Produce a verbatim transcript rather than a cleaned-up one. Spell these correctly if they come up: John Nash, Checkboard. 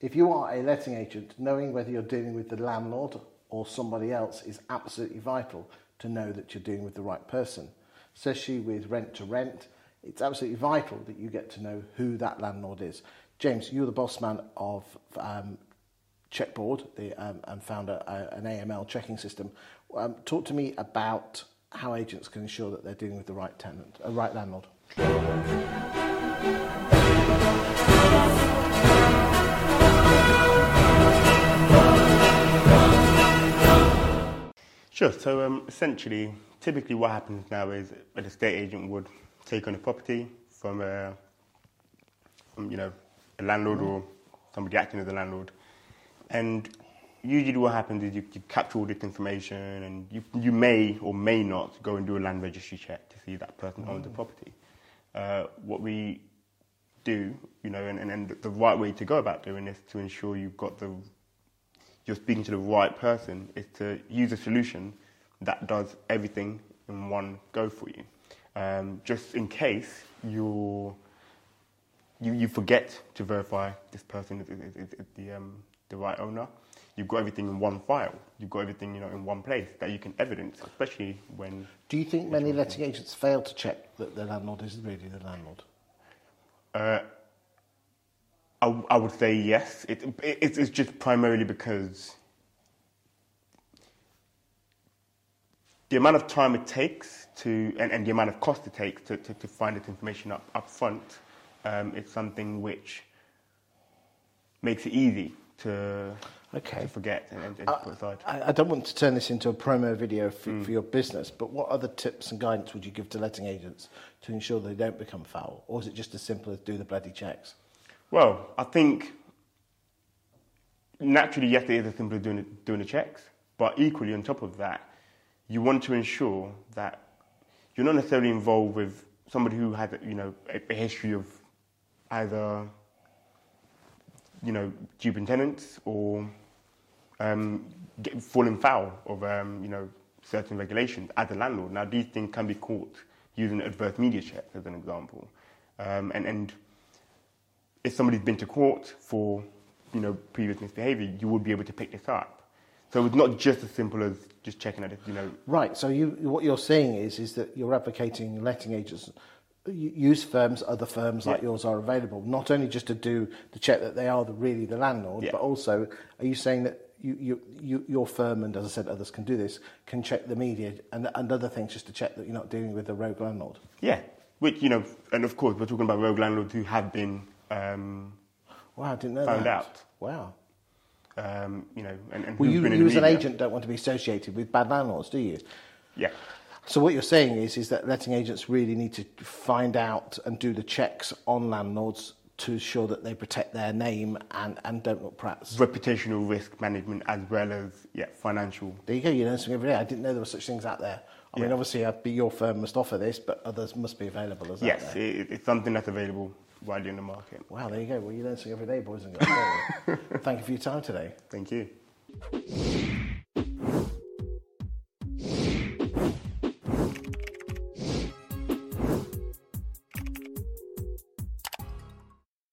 If you are a letting agent, knowing whether you're dealing with the landlord or somebody else is absolutely vital to know that you're dealing with the right person. Especially with rent to rent, it's absolutely vital that you get to know who that landlord is. James, you're the boss man of um, Checkboard, the, um, and founder uh, an A M L checking system. Um, talk to me about how agents can ensure that they're dealing with the right tenant, a uh, right landlord. Sure. So um, essentially, typically, what happens now is an estate agent would take on a property from a, from, you know, a landlord or somebody acting as a landlord, and usually what happens is you, you capture all this information, and you you may or may not go and do a land registry check to see that person mm. owns the property. Uh, what we do, you know, and, and, and the right way to go about doing this to ensure you've got the you're speaking to the right person is to use a solution that does everything in one go for you. Um, just in case you're, you you forget to verify this person is, is, is, is the um, the right owner, you've got everything in one file. You've got everything, you know, in one place that you can evidence, especially when... Do you think many letting agents fail to check that the landlord is really the landlord? Uh, I, I would say yes. It, it, it's, it's just primarily because the amount of time it takes to, and, and the amount of cost it takes to, to, to find this information up, up front, um, it's something which makes it easy to, okay. to forget and, and I, to put aside. I, I don't want to turn this into a promo video for, mm. for your business, but what other tips and guidance would you give to letting agents to ensure they don't become foul? Or is it just as simple as do the bloody checks? Well, I think naturally, yes, it is as simple as doing the, doing the checks, but equally on top of that, you want to ensure that you're not necessarily involved with somebody who has, you know, a, a history of either, you know, duping tenants or um, get, falling foul of, um, you know, certain regulations as a landlord. Now, these things can be caught using adverse media checks, as an example. Um, and, and if somebody's been to court for, you know, previous misbehaviour, you would be able to pick this up. So it's not just as simple as just checking at it, you know. Right. So you, what you're saying is, is that you're advocating letting agents use firms, other firms yeah. like yours are available, not only just to do the check that they are the, really the landlord, yeah. but also, are you saying that you, you, you, your firm, and as I said, others can do this, can check the media and, and other things just to check that you're not dealing with a rogue landlord? Yeah. Which, you know, and of course, we're talking about rogue landlords who have been um, wow, I didn't know found that. out. Wow. Um, you know, and, and well, you, been you as an agent don't want to be associated with bad landlords, do you? Yeah. So what you're saying is, is that letting agents really need to find out and do the checks on landlords to ensure that they protect their name and, and don't look perhaps... Reputational risk management as well as, yeah, financial... There you go, you learn something every day. I didn't know there were such things out there. I yeah. mean, obviously, I'd be, your firm must offer this, but others must be available as well. Yes, it, it's something that's available widely in the market. Wow, there you go. Well, you learn something every day, boys and girls. Thank you for your time today. Thank you.